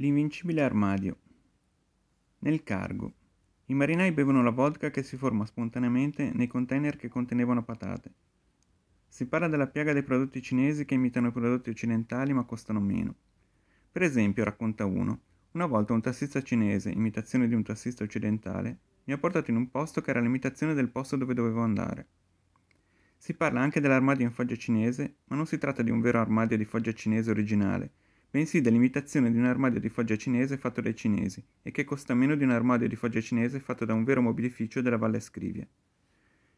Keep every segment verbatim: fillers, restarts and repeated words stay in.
L'invincibile armadio. Nel cargo, i marinai bevono la vodka che si forma spontaneamente nei container che contenevano patate. Si parla della piaga dei prodotti cinesi che imitano i prodotti occidentali ma costano meno. Per esempio, racconta uno, una volta un tassista cinese, imitazione di un tassista occidentale, mi ha portato in un posto che era l'imitazione del posto dove dovevo andare. Si parla anche dell'armadio in foggia cinese, ma non si tratta di un vero armadio di foggia cinese originale, bensì dell'imitazione di un armadio di foggia cinese fatto dai cinesi e che costa meno di un armadio di foggia cinese fatto da un vero mobilificio della Valle Scrivia.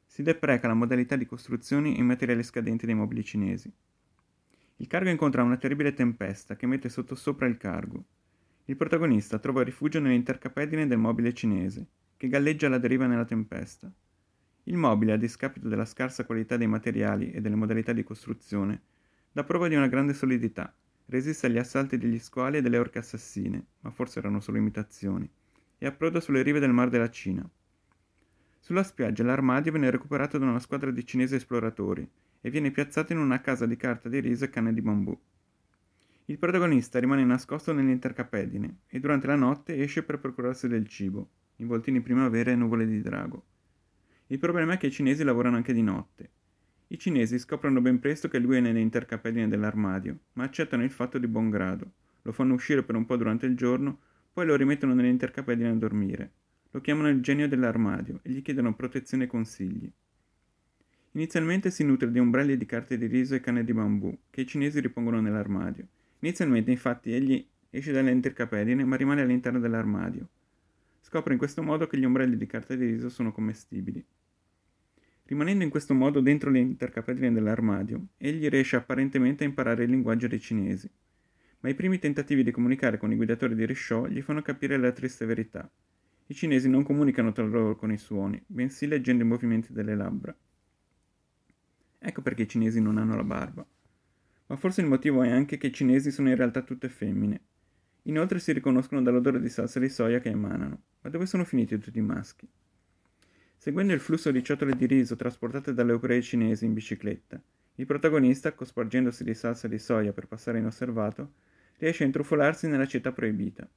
Si depreca la modalità di costruzione in materiali scadenti dei mobili cinesi. Il cargo incontra una terribile tempesta che mette sottosopra il cargo. Il protagonista trova rifugio nell'intercapedine del mobile cinese, che galleggia alla deriva nella tempesta. Il mobile, a discapito della scarsa qualità dei materiali e delle modalità di costruzione, dà prova di una grande solidità. Resiste agli assalti degli squali e delle orche assassine, ma forse erano solo imitazioni, e approda sulle rive del Mar della Cina. Sulla spiaggia l'armadio viene recuperato da una squadra di cinesi esploratori e viene piazzato in una casa di carta di riso e canne di bambù. Il protagonista rimane nascosto nell'intercapedine e durante la notte esce per procurarsi del cibo, involtini primavera e nuvole di drago. Il problema è che i cinesi lavorano anche di notte. I cinesi scoprono ben presto che lui è nelle intercapedine dell'armadio, ma accettano il fatto di buon grado. Lo fanno uscire per un po' durante il giorno, poi lo rimettono nelle intercapedine a dormire. Lo chiamano il genio dell'armadio e gli chiedono protezione e consigli. Inizialmente si nutre di ombrelli di carte di riso e canne di bambù, che i cinesi ripongono nell'armadio. Inizialmente, infatti, egli esce dalle intercapedine, ma rimane all'interno dell'armadio. Scopre in questo modo che gli ombrelli di carta di riso sono commestibili. Rimanendo in questo modo dentro le intercapedine dell'armadio, egli riesce apparentemente a imparare il linguaggio dei cinesi, ma i primi tentativi di comunicare con i guidatori di Risciò gli fanno capire la triste verità. I cinesi non comunicano tra loro con i suoni, bensì leggendo i movimenti delle labbra. Ecco perché i cinesi non hanno la barba. Ma forse il motivo è anche che i cinesi sono in realtà tutte femmine. Inoltre si riconoscono dall'odore di salsa di soia che emanano. Ma dove sono finiti tutti i maschi? Seguendo il flusso di ciotole di riso trasportate dalle operaie cinesi in bicicletta, il protagonista, cospargendosi di salsa di soia per passare inosservato, riesce a intrufolarsi nella città proibita.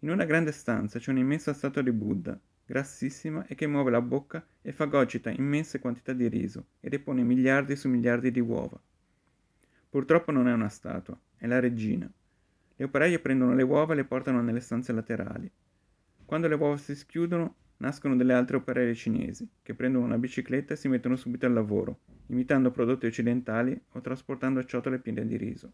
In una grande stanza c'è un'immensa statua di Buddha, grassissima e che muove la bocca e fagocita immense quantità di riso e depone miliardi su miliardi di uova. Purtroppo non è una statua, è la regina. Le operaie prendono le uova e le portano nelle stanze laterali. Quando le uova si schiudono, nascono delle altre operaie cinesi, che prendono una bicicletta e si mettono subito al lavoro, imitando prodotti occidentali o trasportando ciotole piene di riso.